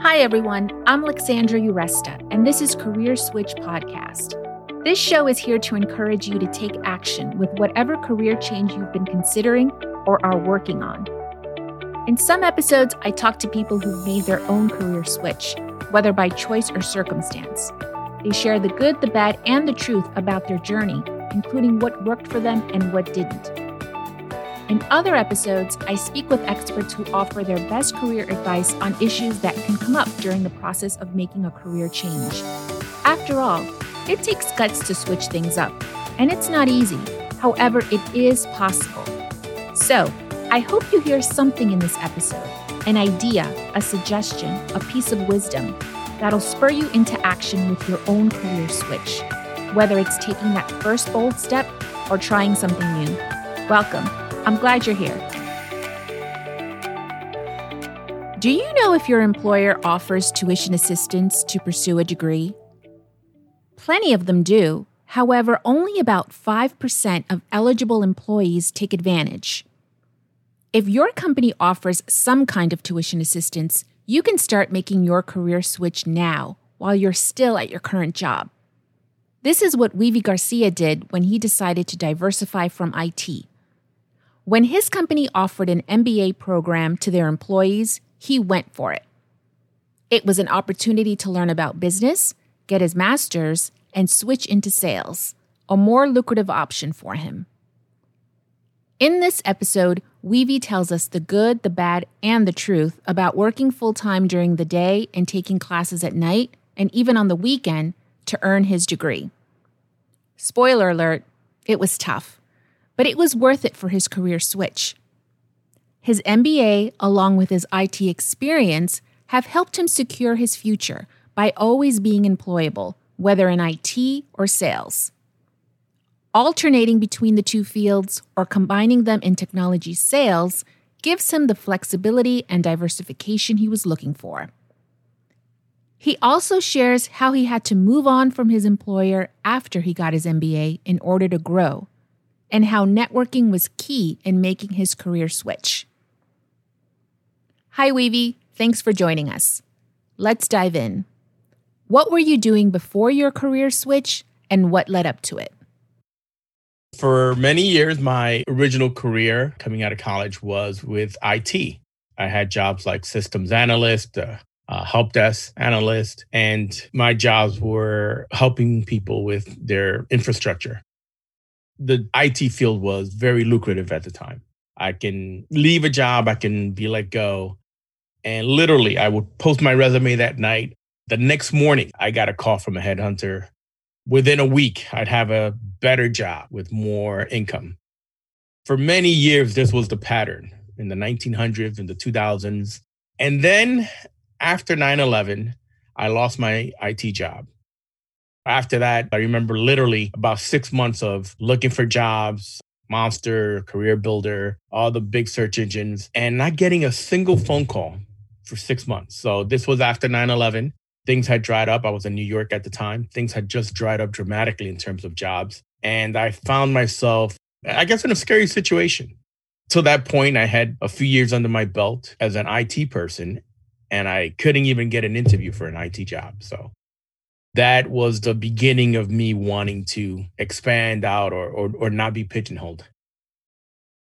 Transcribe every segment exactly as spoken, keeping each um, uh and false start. Hi, everyone. I'm Alexandra Uresta, and this is Career Switch Podcast. This show is here to encourage you to take action with whatever career change you've been considering or are working on. In some episodes, I talk to people who've made their own career switch, whether by choice or circumstance. They share the good, the bad, and the truth about their journey, including what worked for them and what didn't. In other episodes, I speak with experts who offer their best career advice on issues that can come up during the process of making a career change. After all, it takes guts to switch things up, and it's not easy. However, it is possible. So, I hope you hear something in this episode, an idea, a suggestion, a piece of wisdom that'll spur you into action with your own career switch. Whether it's taking that first bold step or trying something new, welcome. I'm glad you're here. Do you know if your employer offers tuition assistance to pursue a degree? Plenty of them do. However, only about five percent of eligible employees take advantage. If your company offers some kind of tuition assistance, you can start making your career switch now while you're still at your current job. This is what Weavey Garcia did when he decided to diversify from I T. When his company offered an M B A program to their employees, he went for it. It was an opportunity to learn about business, get his master's, and switch into sales, a more lucrative option for him. In this episode, Weavey tells us the good, the bad, and the truth about working full-time during the day and taking classes at night and even on the weekend to earn his degree. Spoiler alert, it was tough. But it was worth it for his career switch. His M B A, along with his I T experience, have helped him secure his future by always being employable, whether in I T or sales. Alternating between the two fields or combining them in technology sales gives him the flexibility and diversification he was looking for. He also shares how he had to move on from his employer after he got his M B A in order to grow, and how networking was key in making his career switch. Hi, Weavey. Thanks for joining us. Let's dive in. What were you doing before your career switch, and what led up to it? For many years, my original career coming out of college was with I T. I had jobs like systems analyst, uh, uh, help desk analyst, and my jobs were helping people with their infrastructure. The I T field was very lucrative at the time. I can leave a job, I can be let go. And literally, I would post my resume that night. The next morning, I got a call from a headhunter. Within a week, I'd have a better job with more income. For many years, this was the pattern in the nineteen hundreds and the two thousands. And then after nine eleven, I lost my I T job. After that, I remember literally about six months of looking for jobs, Monster, Career Builder, all the big search engines, and not getting a single phone call for six months. So this was after nine eleven. Things had dried up. I was in New York at the time. Things had just dried up dramatically in terms of jobs. And I found myself, I guess, in a scary situation. To that point, I had a few years under my belt as an I T person, and I couldn't even get an interview for an I T job. So that was the beginning of me wanting to expand out or, or or not be pigeonholed.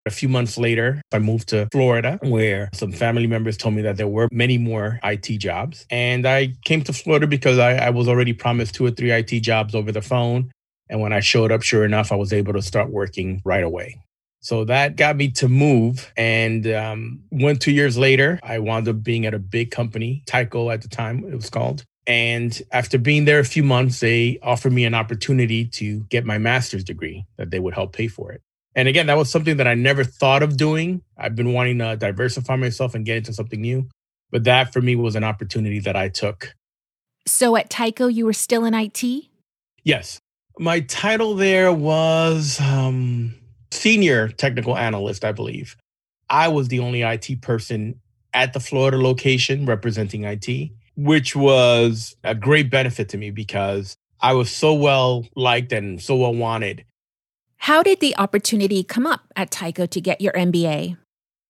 A few months later, I moved to Florida, where some family members told me that there were many more I T jobs. And I came to Florida because I, I was already promised two or three I T jobs over the phone. And when I showed up, sure enough, I was able to start working right away. So that got me to move. And um, one, two years later, I wound up being at a big company, Tyco at the time it was called. And after being there a few months, they offered me an opportunity to get my master's degree, that they would help pay for it. And again, that was something that I never thought of doing. I've been wanting to diversify myself and get into something new. But that for me was an opportunity that I took. So at Tyco, you were still in I T? Yes. My title there was um, senior technical analyst, I believe. I was the only I T person at the Florida location representing I T, which was a great benefit to me because I was so well liked and so well wanted. How did the opportunity come up at Tyco to get your M B A?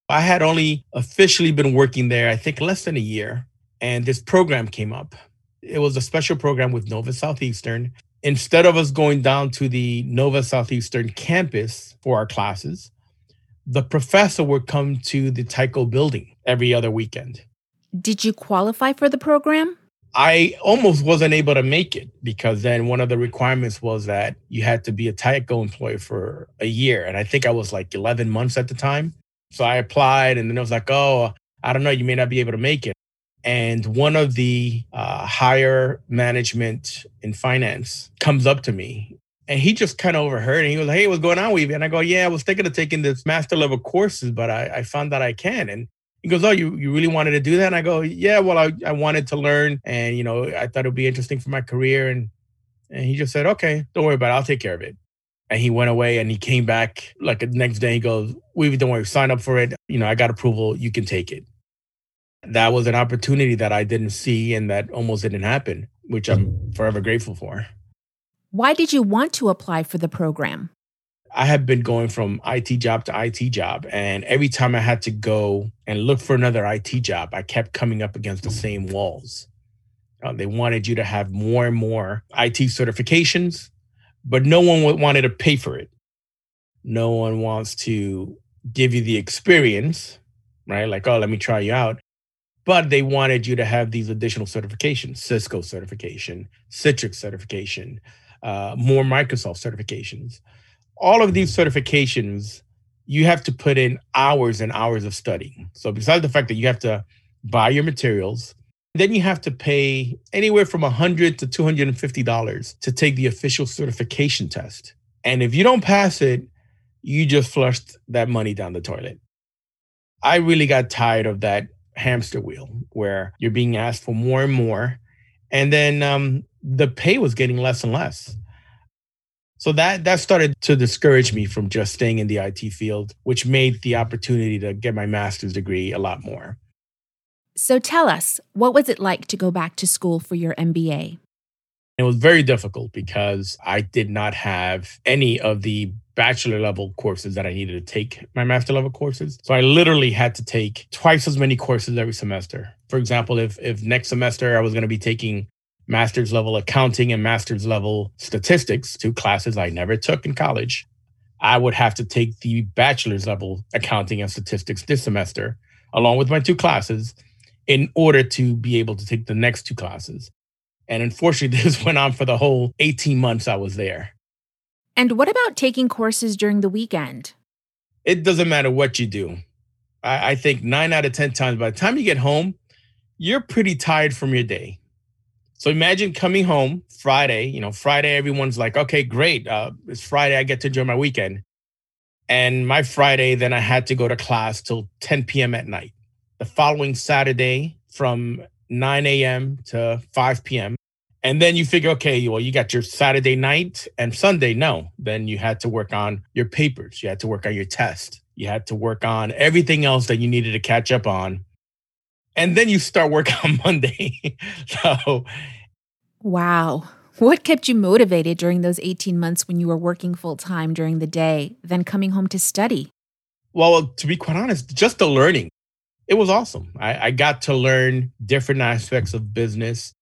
I had only officially been working there, I think, less than a year. and this program came up. It was a special program with Nova Southeastern. Instead of us going down to the Nova Southeastern campus for our classes, the professor would come to the Tyco building every other weekend. Did you qualify for the program? I almost wasn't able to make it because then one of the requirements was that you had to be a Tyco employee for a year. And I think I was like eleven months at the time. So I applied and then I was like, oh, I don't know, you may not be able to make it. And one of the uh, higher management in finance comes up to me and he just kind of overheard and he was like, hey, what's going on, Weavey? And I go, yeah, I was thinking of taking this master level courses, but I, I found that I can. And he goes, oh, you, you really wanted to do that? And I go, yeah, well, I, I wanted to learn and, you know, I thought it would be interesting for my career. And, and he just said, okay, don't worry about it. I'll take care of it. And he went away and he came back like the next day. He goes, Weavey, don't worry, sign up for it. You know, I got approval. You can take it. That was an opportunity that I didn't see and that almost didn't happen, which I'm forever grateful for. Why did you want to apply for the program? I had been going from I T job to I T job. And every time I had to go and look for another I T job, I kept coming up against the same walls. Uh, they wanted you to have more and more I T certifications, but no one wanted to pay for it. No one wants to give you the experience, right? Like, oh, let me try you out. But they wanted you to have these additional certifications, Cisco certification, Citrix certification, uh, more Microsoft certifications. All of these certifications, you have to put in hours and hours of study. So besides the fact that you have to buy your materials, then you have to pay anywhere from one hundred dollars to two hundred fifty dollars to take the official certification test. And if you don't pass it, you just flushed that money down the toilet. I really got tired of that hamster wheel where you're being asked for more and more. And then um, the pay was getting less and less. So that that started to discourage me from just staying in the I T field, which made the opportunity to get my master's degree a lot more. So tell us, what was it like to go back to school for your M B A? It was very difficult because I did not have any of the bachelor level courses that I needed to take my master level courses. So I literally had to take twice as many courses every semester. For example, if if next semester I was going to be taking master's level accounting and master's level statistics, two classes I never took in college, I would have to take the bachelor's level accounting and statistics this semester, along with my two classes, in order to be able to take the next two classes. And unfortunately, this went on for the whole eighteen months I was there. And what about taking courses during the weekend? It doesn't matter what you do. I, I think nine out of ten times, by the time you get home, you're pretty tired from your day. So imagine coming home Friday, you know, Friday, everyone's like, okay, great. Uh, it's Friday. I get to enjoy my weekend. And my Friday, then I had to go to class till ten p.m. at night. The following Saturday from nine a.m. to five p.m. And then you figure, okay, well, you got your Saturday night and Sunday. No, then you had to work on your papers. You had to work on your test. You had to work on everything else that you needed to catch up on. And then you start work on Monday. So, wow. What kept you motivated during those eighteen months when you were working full time during the day, then coming home to study? Well, to be quite honest, just the learning. It was awesome. I, I got to learn different aspects of business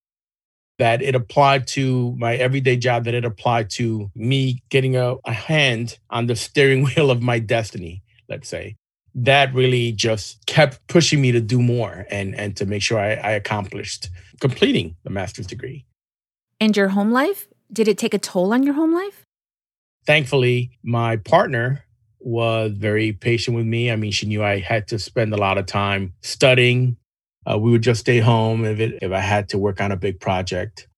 that it applied to my everyday job, that it applied to me getting a, a hand on the steering wheel of my destiny, let's say. That really just kept pushing me to do more and, and to make sure I, I accomplished completing the master's degree. And your home life? Did it take a toll on your home life? Thankfully, my partner was very patient with me. I mean, she knew I had to spend a lot of time studying. Uh, we would just stay home if it, if I had to work on a big project.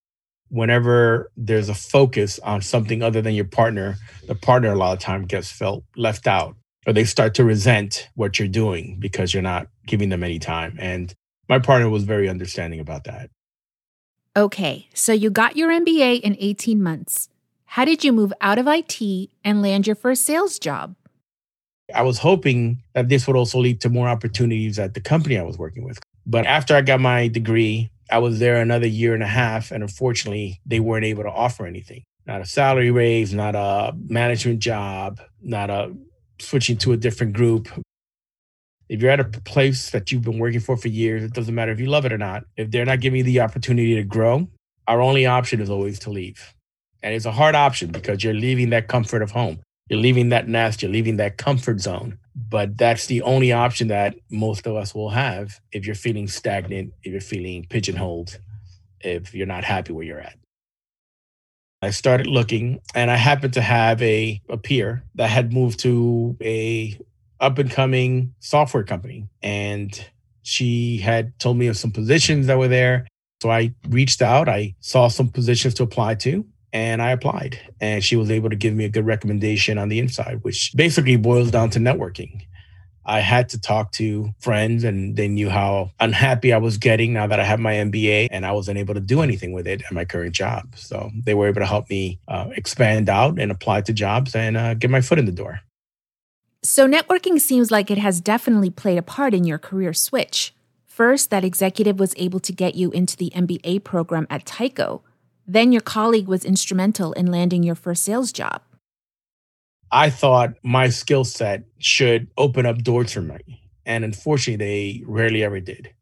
Whenever there's a focus on something other than your partner, the partner a lot of time gets felt left out, or they start to resent what you're doing because you're not giving them any time. And my partner was very understanding about that. Okay, so you got your M B A in eighteen months. How did you move out of I T and land your first sales job? I was hoping that this would also lead to more opportunities at the company I was working with. But after I got my degree, I was there another year and a half. And unfortunately, they weren't able to offer anything. Not a salary raise, not a management job, not a switching to a different group. If you're at a place that you've been working for for years, it doesn't matter if you love it or not. If they're not giving you the opportunity to grow, our only option is always to leave. And it's a hard option because you're leaving that comfort of home. You're leaving that nest. You're leaving that comfort zone. But that's the only option that most of us will have if you're feeling stagnant, if you're feeling pigeonholed, if you're not happy where you're at. I started looking, and I happened to have a, a peer that had moved to a up-and-coming software company. And she had told me of some positions that were there. So I reached out. I saw some positions to apply to, and I applied. And she was able to give me a good recommendation on the inside, which basically boils down to networking. I had to talk to friends, and they knew how unhappy I was getting now that I have my M B A, and I wasn't able to do anything with it at my current job. So they were able to help me uh, expand out and apply to jobs and uh, get my foot in the door. So networking seems like it has definitely played a part in your career switch. First, that executive was able to get you into the M B A program at Tyco. Then your colleague was instrumental in landing your first sales job. I thought my skill set should open up doors for me. And unfortunately, they rarely ever did.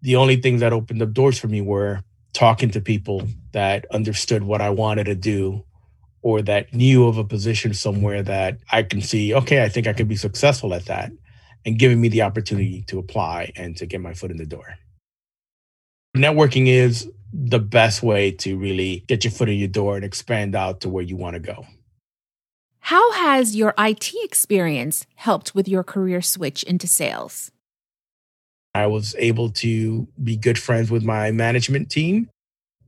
The only things that opened up doors for me were talking to people that understood what I wanted to do or that knew of a position somewhere that I can see, okay, I think I could be successful at that, and giving me the opportunity to apply and to get my foot in the door. Networking is the best way to really get your foot in your door and expand out to where you want to go. How has your I T experience helped with your career switch into sales? I was able to be good friends with my management team,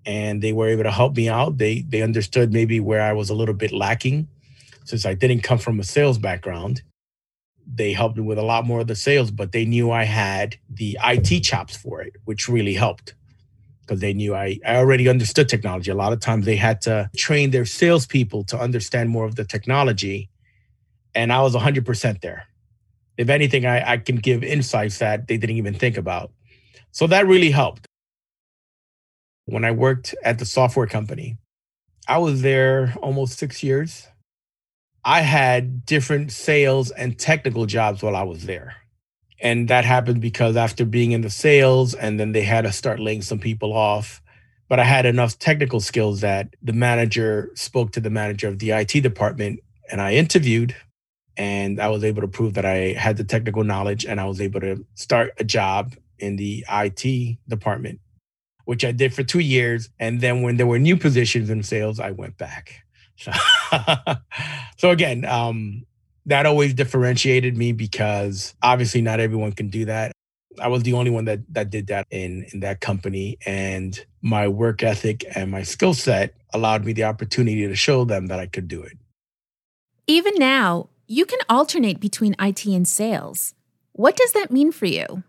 and they were able to help me out. They they understood maybe where I was a little bit lacking since I didn't come from a sales background. They helped me with a lot more of the sales, but they knew I had the I T chops for it, which really helped because they knew I, I already understood technology. A lot of times they had to train their salespeople to understand more of the technology, and I was one hundred percent there. If anything, I, I can give insights that they didn't even think about. So that really helped. When I worked at the software company, I was there almost six years. I had different sales and technical jobs while I was there. And that happened because after being in the sales, and then they had to start laying some people off, but I had enough technical skills that the manager spoke to the manager of the I T department, and I interviewed, and I was able to prove that I had the technical knowledge, and I was able to start a job in the I T department, which I did for two years. And then when there were new positions in sales, I went back. So, so again, um, that always differentiated me because obviously not everyone can do that. I was the only one that that did that in, in that company. And my work ethic and my skill set allowed me the opportunity to show them that I could do it. Even now, you can alternate between I T and sales. What does that mean for you?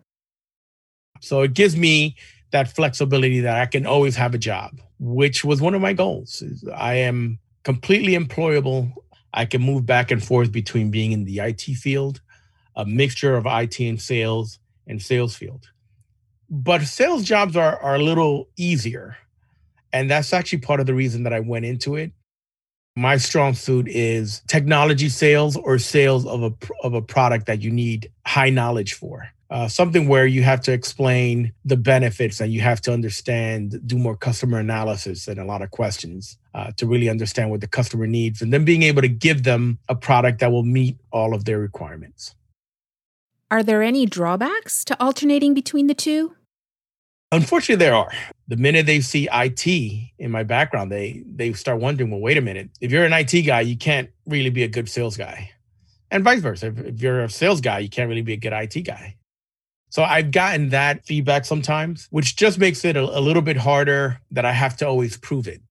So it gives me that flexibility that I can always have a job, which was one of my goals. I am completely employable. I can move back and forth between being in the I T field, a mixture of I T and sales, and sales field. But sales jobs are, are a little easier. And that's actually part of the reason that I went into it. My strong suit is technology sales or sales of a, of a product that you need high knowledge for. Uh, something where you have to explain the benefits and you have to understand, do more customer analysis and a lot of questions uh, to really understand what the customer needs, and then being able to give them a product that will meet all of their requirements. Are there any drawbacks to alternating between the two? Unfortunately, there are. The minute they see I T in my background, they they start wondering, well, wait a minute. If you're an I T guy, you can't really be a good sales guy. And vice versa. If, if you're a sales guy, you can't really be a good I T guy. So I've gotten that feedback sometimes, which just makes it a, a little bit harder that I have to always prove it.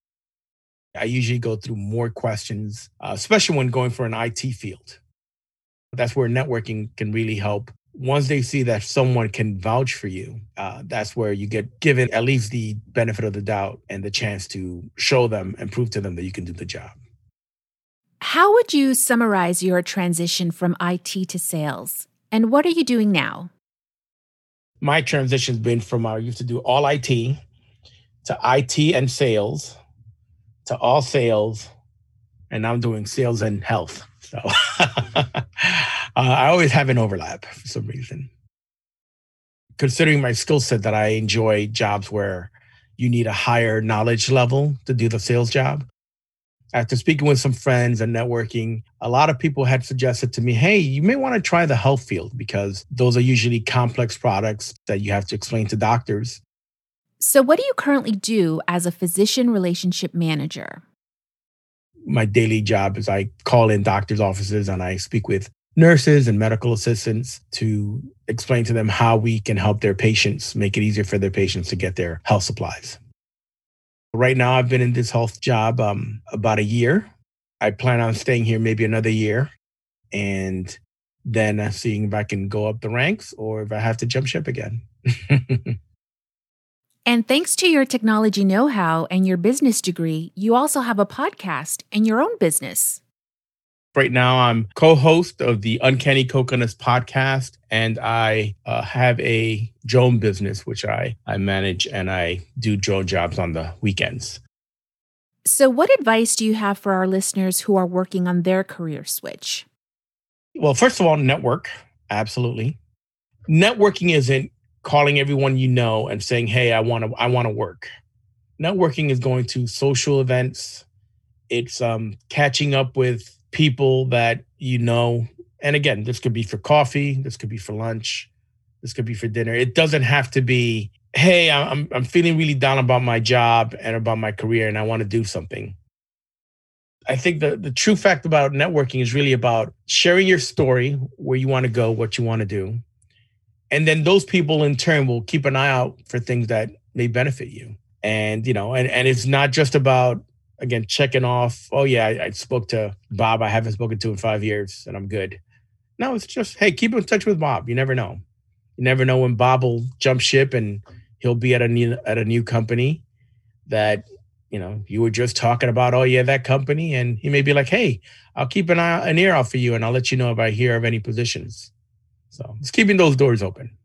I usually go through more questions, uh, especially when going for an I T field. That's where networking can really help. Once they see that someone can vouch for you, uh, that's where you get given at least the benefit of the doubt and the chance to show them and prove to them that you can do the job. How would you summarize your transition from I T to sales? And what are you doing now? My transition's been from I used to do all I T to I T and sales to all sales, and now I'm doing sales and health. So Uh, I always have an overlap for some reason. Considering my skill set, that I enjoy jobs where you need a higher knowledge level to do the sales job. After speaking with some friends and networking, a lot of people had suggested to me, hey, you may want to try the health field because those are usually complex products that you have to explain to doctors. So what do you currently do as a physician relationship manager? My daily job is I call in doctors' offices and I speak with nurses and medical assistants to explain to them how we can help their patients, make it easier for their patients to get their health supplies. Right now, I've been in this health job um, about a year. I plan on staying here maybe another year and then uh, seeing if I can go up the ranks or if I have to jump ship again. And thanks to your technology know-how and your business degree, you also have a podcast and your own business. Right now, I'm co-host of the Uncanny Coconuts podcast, and I uh, have a drone business, which I, I manage, and I do drone jobs on the weekends. So what advice do you have for our listeners who are working on their career switch? Well, first of all, network. Absolutely. Networking isn't calling everyone you know and saying, hey, I want to I want to work. Networking is going to social events. It's um, catching up with people that you know. And again, this could be for coffee, this could be for lunch, this could be for dinner. It doesn't have to be, hey, I'm I'm feeling really down about my job and about my career and I want to do something. I think the, the true fact about networking is really about sharing your story, where you want to go, what you want to do. And then those people in turn will keep an eye out for things that may benefit you. And, you know, and, and it's not just about, again, checking off, oh, yeah, I, I spoke to Bob. I haven't spoken to in five years and I'm good. No, it's just, hey, keep in touch with Bob. You never know. You never know when Bob will jump ship and he'll be at a new, at a new company that, you know, you were just talking about, oh, yeah, that company. And he may be like, hey, I'll keep an eye, an ear out for you and I'll let you know if I hear of any positions. So it's keeping those doors open.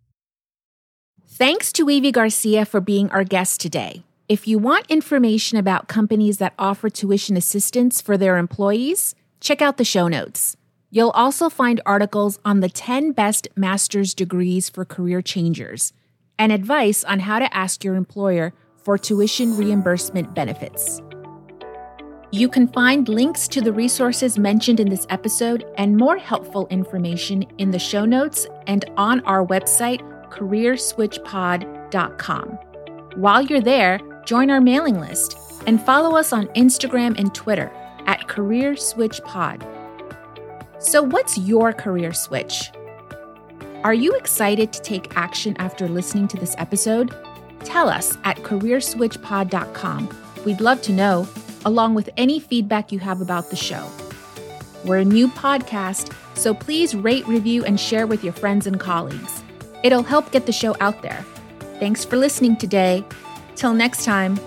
Thanks to Weavey Garcia for being our guest today. If you want information about companies that offer tuition assistance for their employees, check out the show notes. You'll also find articles on the ten best master's degrees for career changers and advice on how to ask your employer for tuition reimbursement benefits. You can find links to the resources mentioned in this episode and more helpful information in the show notes and on our website, career switch pod dot com. While you're there, join our mailing list and follow us on Instagram and Twitter at Career Switch Pod. So what's your career switch? Are you excited to take action after listening to this episode? Tell us at career switch pod dot com. We'd love to know, along with any feedback you have about the show. We're a new podcast, so please rate, review, and share with your friends and colleagues. It'll help get the show out there. Thanks for listening today. Till next time.